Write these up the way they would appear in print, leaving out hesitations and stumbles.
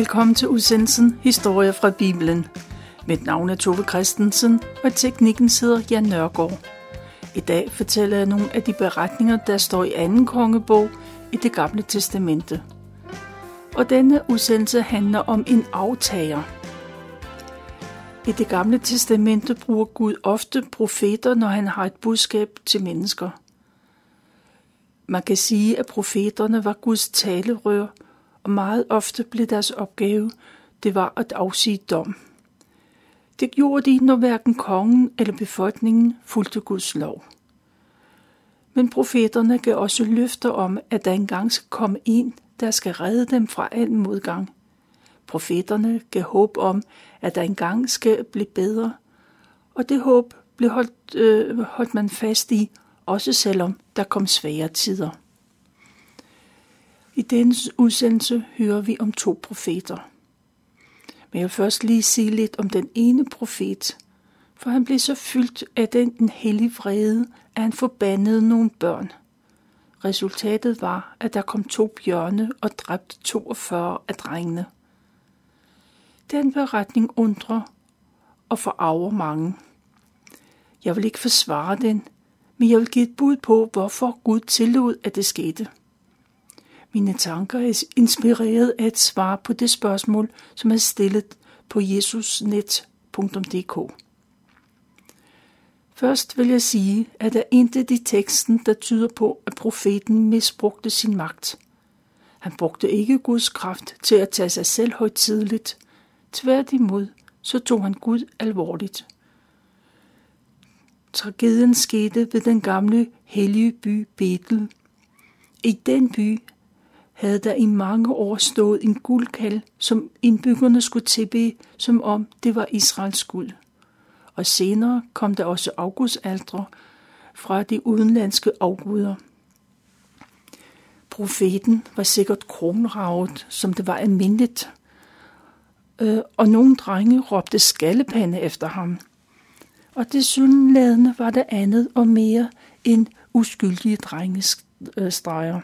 Velkommen til udsendelsen Historier fra Bibelen. Mit navn er Tove Christensen, og teknikken sidder Jan Nørgaard. I dag fortæller jeg nogle af de beretninger, der står i 2. kongebog i det gamle testamente. Og denne udsendelse handler om en aftager. I det gamle testamente bruger Gud ofte profeter, når han har et budskab til mennesker. Man kan sige, at profeterne var Guds talerør, og meget ofte blev deres opgave, det var at afsige dom. Det gjorde de, når hverken kongen eller befolkningen fulgte Guds lov. Men profeterne gav også løfter om, at der engang skal komme en, der skal redde dem fra al modgang. Profeterne gav håb om, at der engang skal blive bedre, og det håb blev holdt man fast i, også selvom der kom svære tider. I denne udsendelse hører vi om 2 profeter. Men jeg vil først lige sige lidt om den ene profet, for han blev så fyldt af den hellige vrede, at han forbandede nogle børn. Resultatet var, at der kom 2 bjørne og dræbte 42 af drengene. Den beretning undrer og forarger mange. Jeg vil ikke forsvare den, men jeg vil give et bud på, hvorfor Gud tillod, at det skete. Mine tanker er inspireret af et svar på det spørgsmål, som er stillet på Jesusnet.dk. Først vil jeg sige, at der intet i teksten, der tyder på, at profeten misbrugte sin magt. Han brugte ikke Guds kraft til at tage sig selv højtideligt. Tværtimod, så tog han Gud alvorligt. Tragedien skete ved den gamle hellige by Betel. I den by havde der i mange år stået en guldkalv, som indbyggerne skulle tilbede, som om det var Israels guld. Og senere kom der også afgudsaltre fra de udenlandske afguder. Profeten var sikkert kronraget, som det var almindeligt, og nogle drenge råbte skaldepande efter ham. Og tilsyneladende var der andet og mere end uskyldige drengestreger.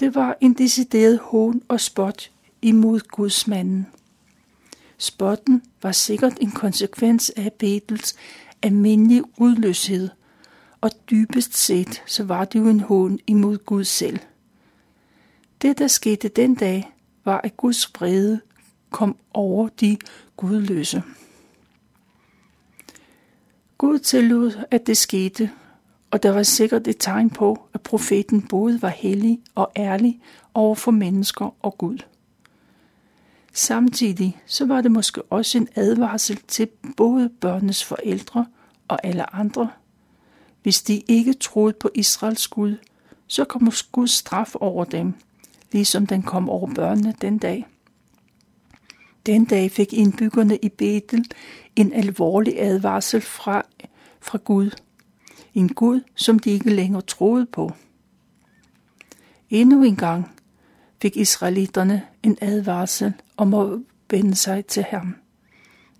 Det var en decideret hån og spot imod gudsmanden. Spotten var sikkert en konsekvens af Betels almindelige udløshed, og dybest set så var det jo en hån imod Gud selv. Det, der skete den dag, var at Guds vrede kom over de gudløse. Gud tillod, at det skete, og der var sikkert et tegn på, at profeten både var hellig og ærlig over for mennesker og Gud. Samtidig så var det måske også en advarsel til både børnenes forældre og alle andre. Hvis de ikke troede på Israels Gud, så kom Guds straf over dem, ligesom den kom over børnene den dag. Den dag fik indbyggerne i Betel en alvorlig advarsel fra Gud. En Gud, som de ikke længere troede på. Endnu en gang fik israeliterne en advarsel om at vende sig til ham.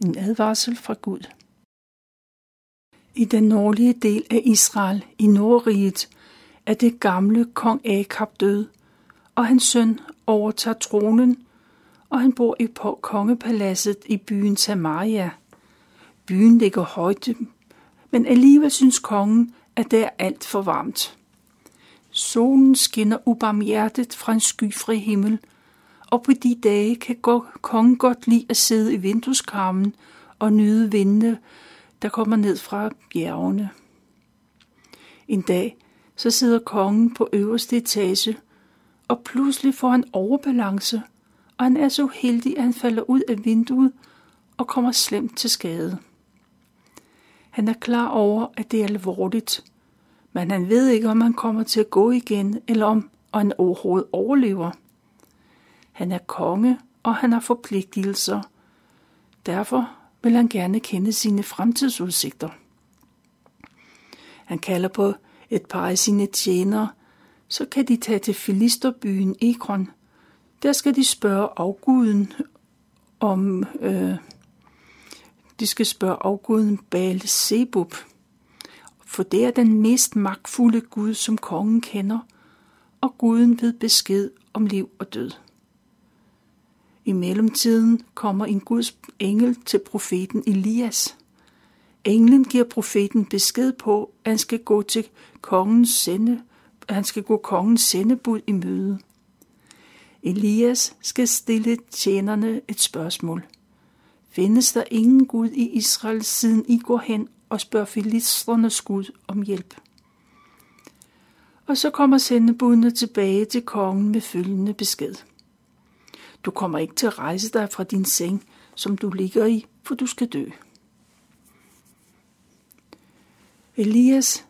En advarsel fra Gud. I den nordlige del af Israel, i Nordriget, er det gamle kong Akab død, og hans søn overtager tronen, og han bor i kongepaladset i byen Samaria. Byen ligger højt, men alligevel synes kongen, at det er alt for varmt. Solen skinner ubarmhjertet fra en skyfri himmel, og på de dage kan kongen godt lide at sidde i vindueskarmen og nyde vindene, der kommer ned fra bjergene. En dag så sidder kongen på øverste etage, og pludselig får han overbalance, og han er så heldig, at han falder ud af vinduet og kommer slemt til skade. Han er klar over, at det er alvorligt, men han ved ikke, om han kommer til at gå igen, eller om han overhovedet overlever. Han er konge, og han har forpligtelser. Derfor vil han gerne kende sine fremtidsudsigter. Han kalder på et par af sine tjenere, så kan de tage til filisterbyen Ekron. Der skal de spørge afguden om... De skal spørge afguden Ba'al-Zebub, for det er den mest magtfulde Gud, som kongen kender, og guden ved besked om liv og død. I mellemtiden kommer en Guds engel til profeten Elias. Englen giver profeten besked på, at han skal gå kongens sendebud i møde. Elias skal stille tjenerne et spørgsmål. Findes der ingen Gud i Israel, siden I går hen og spørger filistrenes Gud om hjælp? Og så kommer sendebudene tilbage til kongen med følgende besked. Du kommer ikke til at rejse dig fra din seng, som du ligger i, for du skal dø. Elias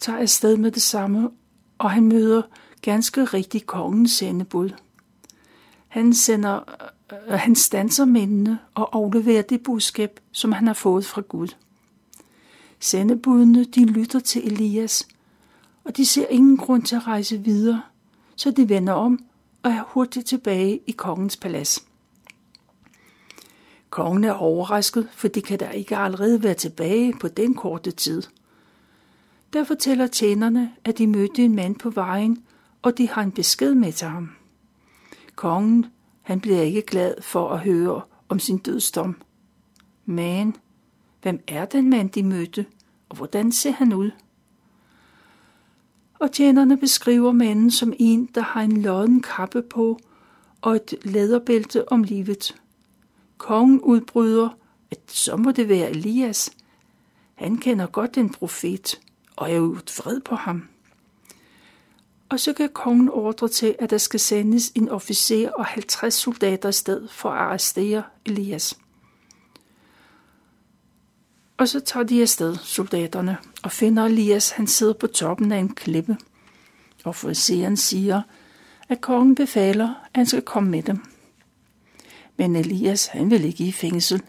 tager afsted med det samme, og han møder ganske rigtig kongens sendebud. Han standser mændene og overleverer det budskab, som han har fået fra Gud. Sendebudene, de lytter til Elias, og de ser ingen grund til at rejse videre, så de vender om og er hurtigt tilbage i kongens palads. Kongen er overrasket, for de kan der ikke allerede være tilbage på den korte tid. Der fortæller tjenerne, at de mødte en mand på vejen, og de har en besked med til ham. Kongen, han bliver ikke glad for at høre om sin dødsdom. Men hvem er den mand, de mødte, og hvordan ser han ud? Og tjenerne beskriver manden som en, der har en lodden kappe på og et læderbælte om livet. Kongen udbryder, at så må det være Elias. Han kender godt den profet og er jo vred på ham. Og så kan kongen ordre til, at der skal sendes en officer og 50 soldater afsted for at arrestere Elias. Og så tager de afsted, soldaterne, og finder Elias, han sidder på toppen af en klippe. Officeren siger, at kongen befaler, at han skal komme med dem. Men Elias, han vil ikke i fængsel,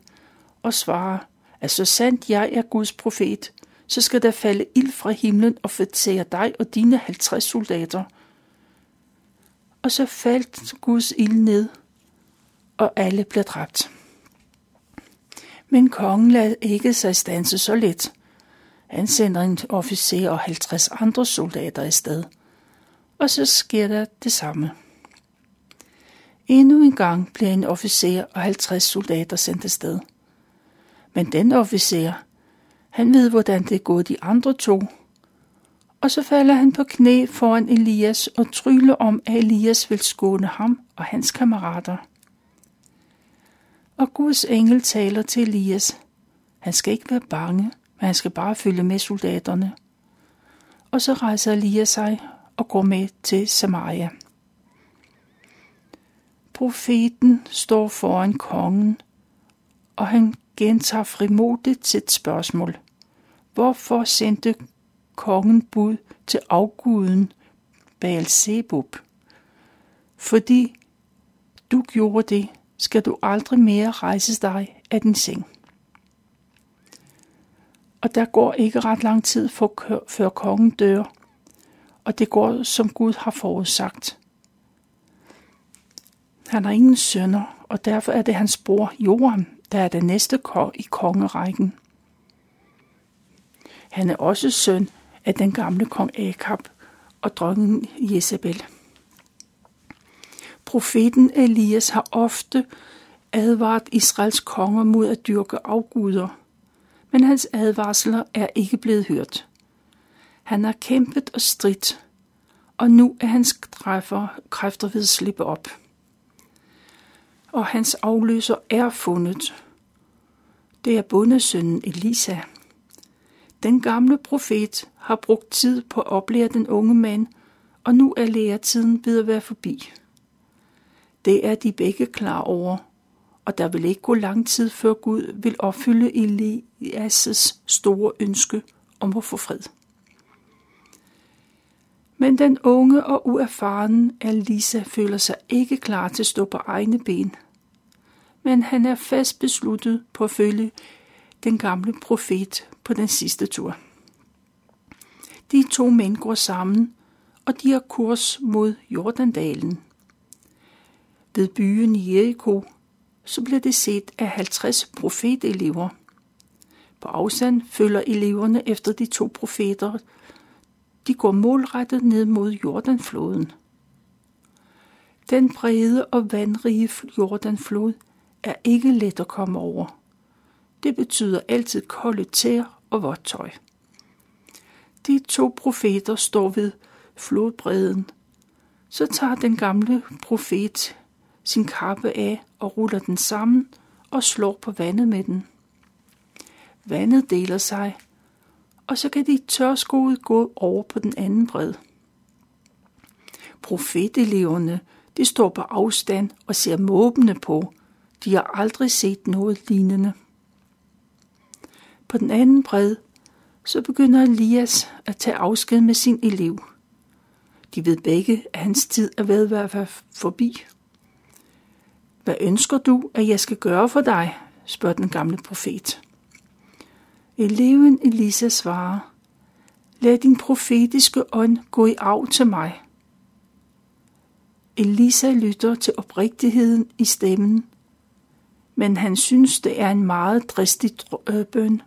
og svarer, at så sandt jeg er Guds profet, så skal der falde ild fra himlen og fortære dig og dine 50 soldater. Og så faldt Guds ild ned, og alle blev dræbt. Men kongen lader ikke sig standse så let. Han sender en officer og 50 andre soldater afsted. Og så sker der det samme. Endnu en gang bliver en officer og 50 soldater sendt afsted. Men den officer, han ved, hvordan det er gået de andre to. Og så falder han på knæ foran Elias og tryller om, at Elias vil skåne ham og hans kammerater. Og Guds engel taler til Elias. Han skal ikke være bange, men han skal bare følge med soldaterne. Og så rejser Elias sig og går med til Samaria. Profeten står foran kongen, og han gentager frimodigt sit spørgsmål. Hvorfor sendte kongen bud til afguden Ba'al-Zebub? Fordi du gjorde det, skal du aldrig mere rejse dig af din seng. Og der går ikke ret lang tid, før kongen dør, og det går, som Gud har forudsagt. Han har ingen sønner, og derfor er det hans bror Joram, der er den næste i kongerækken. Han er også søn af den gamle kong Akab og dronningen Jezebel. Profeten Elias har ofte advaret Israels konger mod at dyrke afguder, men hans advarsler er ikke blevet hørt. Han har kæmpet og stridt, og nu er hans kræfter ved at slippe op. Og hans afløser er fundet. Det er bondesønnen Elisa. Den gamle profet har brugt tid på at oplære den unge mand, og nu er læretiden ved at være forbi. Det er de begge klar over, og der vil ikke gå lang tid, før Gud vil opfylde Elias' store ønske om at få fred. Men den unge og uerfarne Elisa føler sig ikke klar til at stå på egne ben. Men han er fast besluttet på at følge den gamle profet på den sidste tur. De to mænd går sammen, og de har kurs mod Jordandalen. Ved byen Jericho, så bliver det set af 50 profetelever. På afstand følger eleverne efter de to profeter. De går målrettet ned mod Jordanfloden. Den brede og vandrige Jordanflod er ikke let at komme over. Det betyder altid kolde tæer og vådt tøj. De to profeter står ved flodbredden. Så tager den gamle profet sin kappe af og ruller den sammen og slår på vandet med den. Vandet deler sig, og så kan de tørskoet gå over på den anden bred. Profeteleverne, de står på afstand og ser måbende på. De har aldrig set noget lignende. På den anden bred, så begynder Elias at tage afsked med sin elev. De ved begge, at hans tid er ved at være forbi. Hvad ønsker du, at jeg skal gøre for dig? Spørger den gamle profet. Eleven Elisa svarer, lad din profetiske ånd gå i arv til mig. Elisa lytter til oprigtigheden i stemmen, men han synes, det er en meget dristig bøn,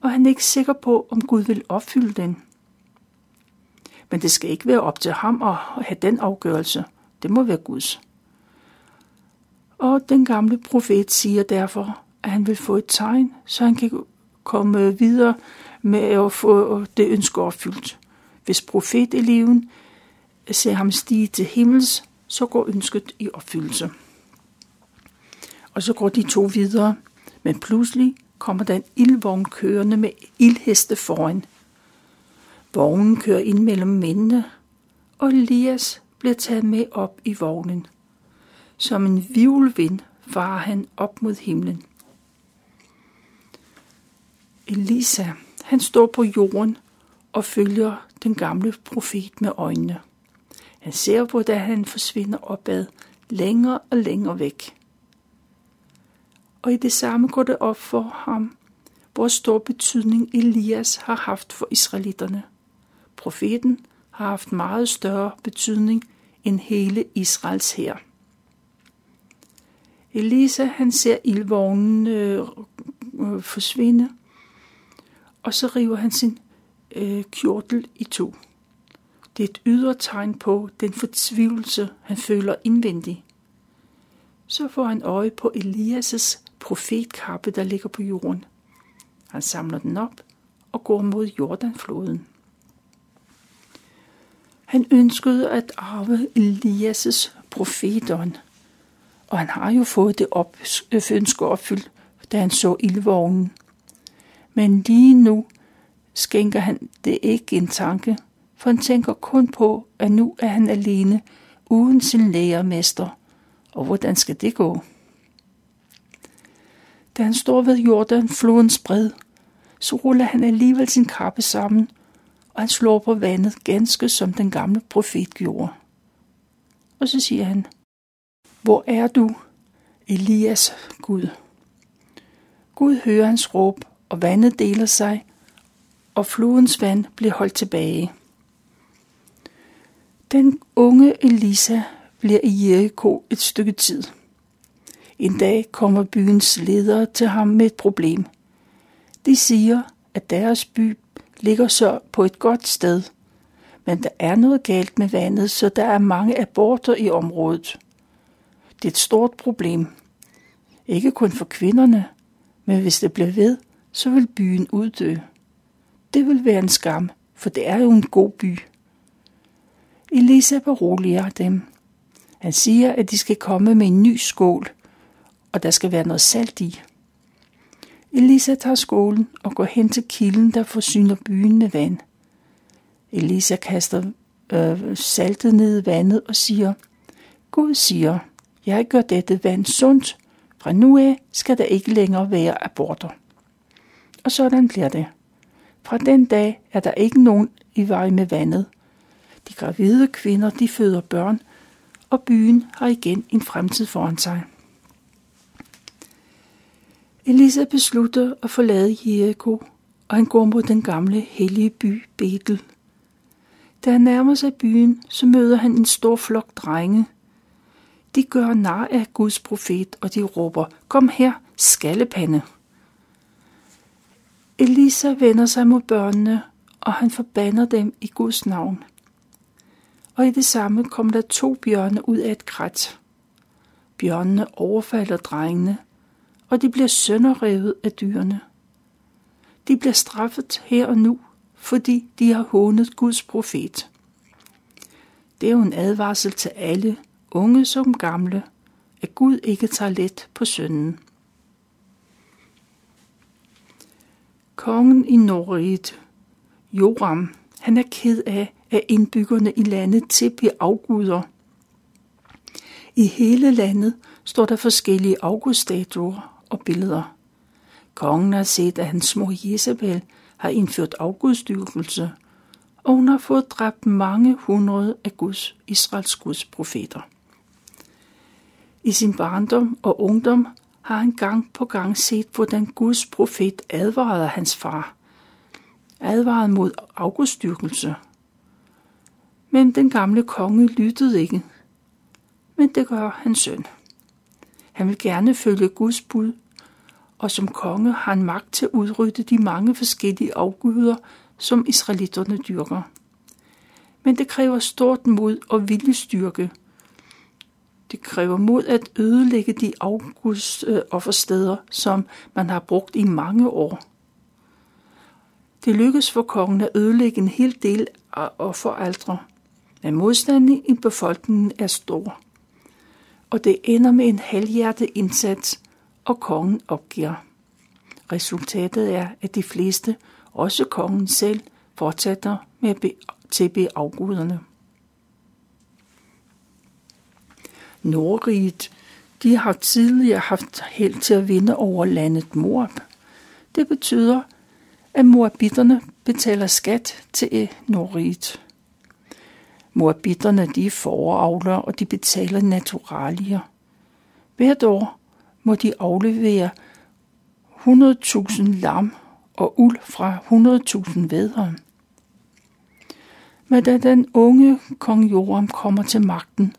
og han er ikke sikker på, om Gud vil opfylde den. Men det skal ikke være op til ham at have den afgørelse. Det må være Guds. Og den gamle profet siger derfor, at han vil få et tegn, så han kan komme videre med at få det ønske opfyldt. Hvis profeteleven ser ham stige til himmels, så går ønsket i opfyldelse. Og så går de to videre, men pludselig kommer der en ildvogn kørende med ildheste foran. Vognen kører ind mellem mændene, og Elias bliver taget med op i vognen. Som en hvirvelvind farer han op mod himlen. Elisa, han står på jorden og følger den gamle profet med øjnene. Han ser på, da han forsvinder opad, længere og længere væk. Og i det samme går det op for ham, hvor stor betydning Elias har haft for israelitterne. Profeten har haft meget større betydning end hele Israels hær. Elisa, han ser ildvognen forsvinde, og så river han sin kjortel i to. Det er et ydre tegn på den fortvivlelse, han føler indvendig. Så får han øje på Elias' profetkappe, der ligger på jorden. Han samler den op og går mod Jordanfloden. Han ønskede at arve Elias' profetånd, og han har jo fået det ønske opfyldt, da han så ildvognen. Men lige nu skænker han det ikke en tanke, for han tænker kun på, at nu er han alene uden sin lærermester, og hvordan skal det gå? Da han står ved Jordanflodens bred, så ruller han alligevel sin kappe sammen, og han slår på vandet ganske som den gamle profet gjorde. Og så siger han, hvor er du, Elias Gud? Gud hører hans råb, og vandet deler sig, og flodens vand blev holdt tilbage. Den unge Elisa bliver i Jericho et stykke tid. En dag kommer byens ledere til ham med et problem. De siger, at deres by ligger så på et godt sted, men der er noget galt med vandet, så der er mange aborter i området. Det er et stort problem. Ikke kun for kvinderne, men hvis det bliver ved, så vil byen uddø. Det vil være en skam, for det er jo en god by. Elisa beroliger dem. Han siger, at de skal komme med en ny skål, og der skal være noget salt i. Elisa tager skålen og går hen til kilden, der forsyner byen med vand. Elisa kaster saltet ned i vandet og siger, Gud siger, jeg gør dette vand sundt. Fra nu af skal der ikke længere være aborter. Og sådan bliver det. Fra den dag er der ikke nogen i vej med vandet. De gravide kvinder, de føder børn, og byen har igen en fremtid foran sig. Elisa beslutter at forlade Jericho, og han går mod den gamle hellige by Betel. Da han nærmer sig byen, så møder han en stor flok drenge. De gør nar af Guds profet, og de råber, kom her, skaldepande. Elisa vender sig mod børnene, og han forbander dem i Guds navn. og i det samme kom der 2 bjørne ud af et krat. Bjørnene overfalder drengene, og de bliver sønderrevet af dyrene. De bliver straffet her og nu, fordi de har hånet Guds profet. Det er jo en advarsel til alle, unge som gamle, at Gud ikke tager let på synden. Kongen i Norge, Joram, han er ked af, at indbyggerne i landet tilbeder afguder. I hele landet står der forskellige afgudstatuer og billeder. Kongen har set, at hans mor Jezebel har indført afgudstyrkelse, og hun har fået dræbt mange hundrede af Israels Guds profeter. I sin barndom og ungdom har han gang på gang set, hvordan Guds profet advarede hans far. Advarede mod afgudstyrkelse. Men den gamle konge lyttede ikke. Men det gør hans søn. Han vil gerne følge Guds bud, og som konge har han magt til at udrydde de mange forskellige afguder, som israelitterne dyrker. Men det kræver stort mod og viljestyrke. Det kræver mod at ødelægge de afgudsoffersteder, som man har brugt i mange år. Det lykkes for kongen at ødelægge en hel del af offeraltre, men modstanden i befolkningen er stor. Og det ender med en halvhjertet indsats, og kongen opgiver. Resultatet er, at de fleste, også kongen selv, fortsætter med at tilbede afguderne. Nordriget, de har tidligere haft held til at vinde over landet Moab. Det betyder, at moabitterne betaler skat til Nordriget. Moabitterne, de er fåreavlere, og de betaler naturalier. Hvert år må de aflevere 100.000 lam og uld fra 100.000 vædder. Men da den unge kong Joram kommer til magten,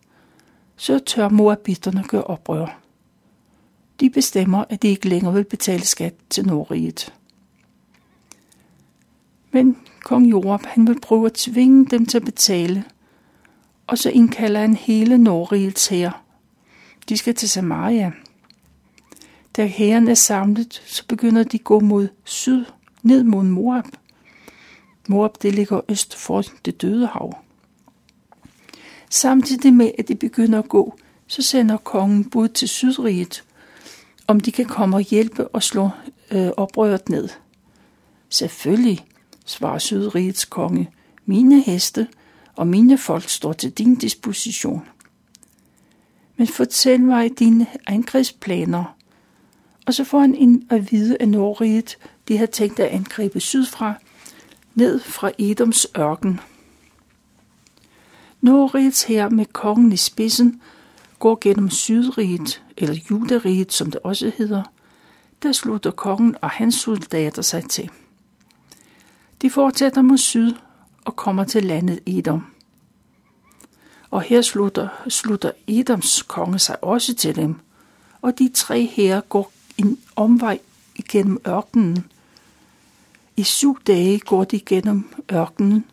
så tør moabitterne gøre oprør. De bestemmer, at de ikke længere vil betale skat til Nordriget. Men kong Joram, han vil prøve at tvinge dem til at betale, og så indkalder han hele Nordrigets hær. De skal til Samaria. Da hæren er samlet, så begynder de at gå mod syd, ned mod Moab. Moab, det ligger øst for Det Døde Hav. Samtidig med, at de begynder at gå, så sender kongen bud til Sydriget, om de kan komme og hjælpe og slå oprøret ned. Selvfølgelig, svarer Sydrigets konge, mine heste og mine folk står til din disposition. Men fortæl mig dine angrebsplaner. Og så får han ind at vide, at Nordriget, de har tænkt at angribe sydfra, ned fra Edoms ørken. Nordrigets hær med kongen i spidsen går gennem Sydriget, eller Judariget, som det også hedder. Der slutter kongen og hans soldater sig til. De fortsætter mod syd og kommer til landet Edom. Og her slutter Edoms konge sig også til dem, og de 3 hære går en omvej igennem ørkenen. I 7 dage går de gennem ørkenen,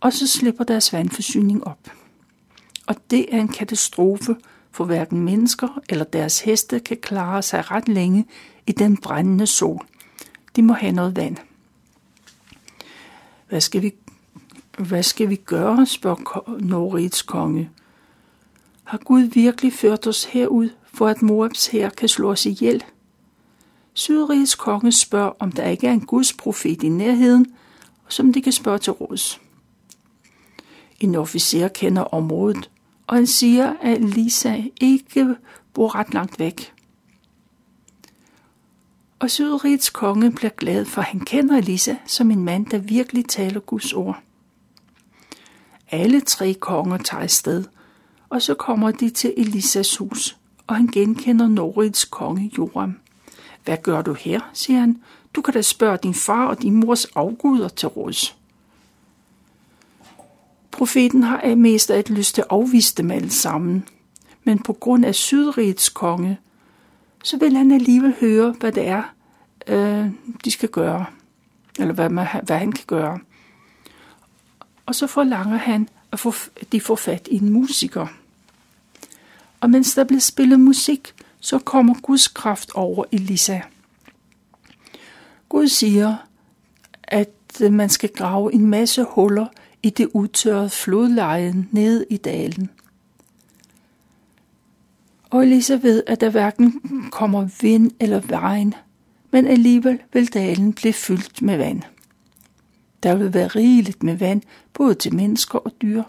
og så slipper deres vandforsyning op. Og det er en katastrofe, for hverken mennesker eller deres heste kan klare sig ret længe i den brændende sol. De må have noget vand. Hvad skal vi gøre, spørger Nordrigets konge. Har Gud virkelig ført os herud, for at Moabs hær kan slå os ihjel? Sydrigets konge spørger, om der ikke er en Guds profet i nærheden, som de kan spørge til råds. En officer kender området, og han siger, at Elisa ikke bor ret langt væk. Og Sydrigets konge bliver glad, for han kender Elisa som en mand, der virkelig taler Guds ord. Alle 3 konger tager afsted, og så kommer de til Elisas hus, og han genkender Nordrigets konge Joram. Hvad gør du her, siger han. Du kan da spørge din far og din mors afguder til råds. Profeten har mest af et lyst til at afvise dem alle sammen, men på grund af Sydrigets konge, så vil han alligevel høre, hvad det er, de skal gøre, eller hvad han kan gøre. Og så forlanger han og de får fat i en musiker. Og mens der bliver spillet musik, så kommer Guds kraft over Elisa. Gud siger, at man skal grave en masse huller i det udtørrede flodlejen nede i dalen. Og Elisa ved, at der hverken kommer vind eller regn, men alligevel vil dalen blive fyldt med vand. Der vil være rigeligt med vand, både til mennesker og dyr.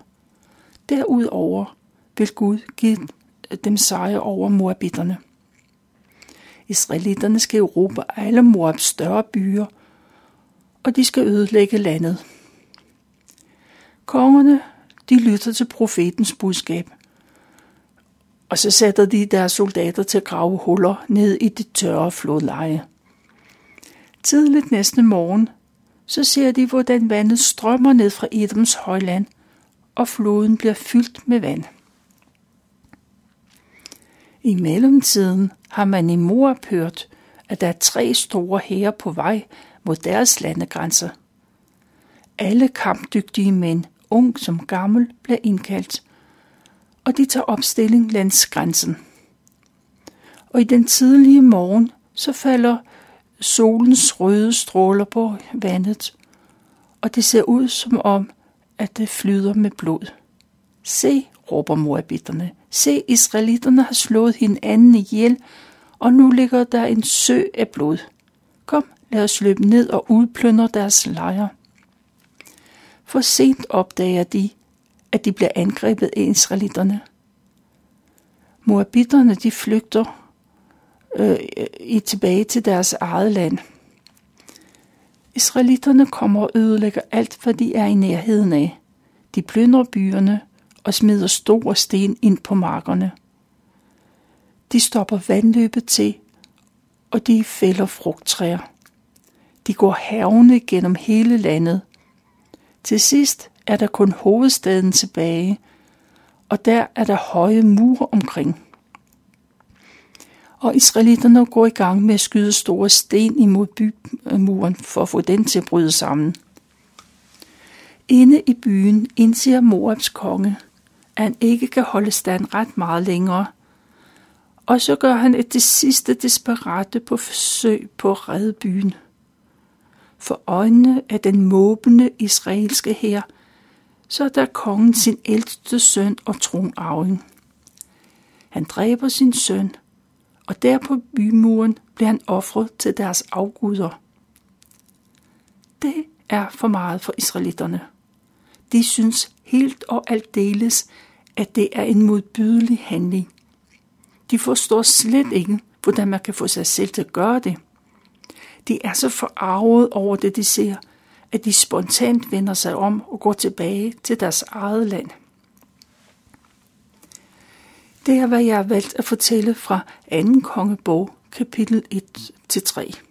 Derudover vil Gud give dem sejr over moabitterne. Israelitterne skal erobre alle Moabs større byer, og de skal ødelægge landet. Kongerne, de lytter til profetens budskab, og så sætter de deres soldater til at grave huller ned i det tørre flodleje. Tidligt næste morgen, så ser de, hvordan vandet strømmer ned fra Edoms højland, og floden bliver fyldt med vand. I mellemtiden har man i Moab hørt, at der er 3 store hære på vej mod deres landegrænser. Alle kampdygtige mænd, ung som gammel, bliver indkaldt, og de tager opstilling langs grænsen. Og i den tidlige morgen, så falder solens røde stråler på vandet, og det ser ud som om, at det flyder med blod. Se, råber moabitterne, se, israelitterne har slået hinanden ihjel, og nu ligger der en sø af blod. Kom, lad os løbe ned og udplyndre deres lejre. For sent opdager de, at de bliver angrebet af israelitterne. Moabitterne, de flygter tilbage til deres eget land. Israelitterne kommer og ødelægger alt, hvad de er i nærheden af. De plyndrer byerne og smider store sten ind på markerne. De stopper vandløbet til, og de fælder frugttræer. De går hærgende gennem hele landet. Til sidst er der kun hovedstaden tilbage, og der er der høje mure omkring. Og israelitterne går i gang med at skyde store sten imod bymuren for at få den til at bryde sammen. Inde i byen indser Moabs konge, at han ikke kan holde stand ret meget længere, og så gør han et det sidste desperate forsøg på at redde byen. For øjnene af den måbende israelske hær, så der kongen sin ældste søn og tronarving. Han dræber sin søn, og der på bymuren bliver han ofret til deres afguder. Det er for meget for israelitterne. De synes helt og aldeles, at det er en modbydelig handling. De forstår slet ikke, hvordan man kan få sig selv til at gøre det. De er så forarvet over det, de ser, at de spontant vender sig om og går tilbage til deres eget land. Det er, hvad jeg har valgt at fortælle fra 2. kongebog, kapitel 1-3.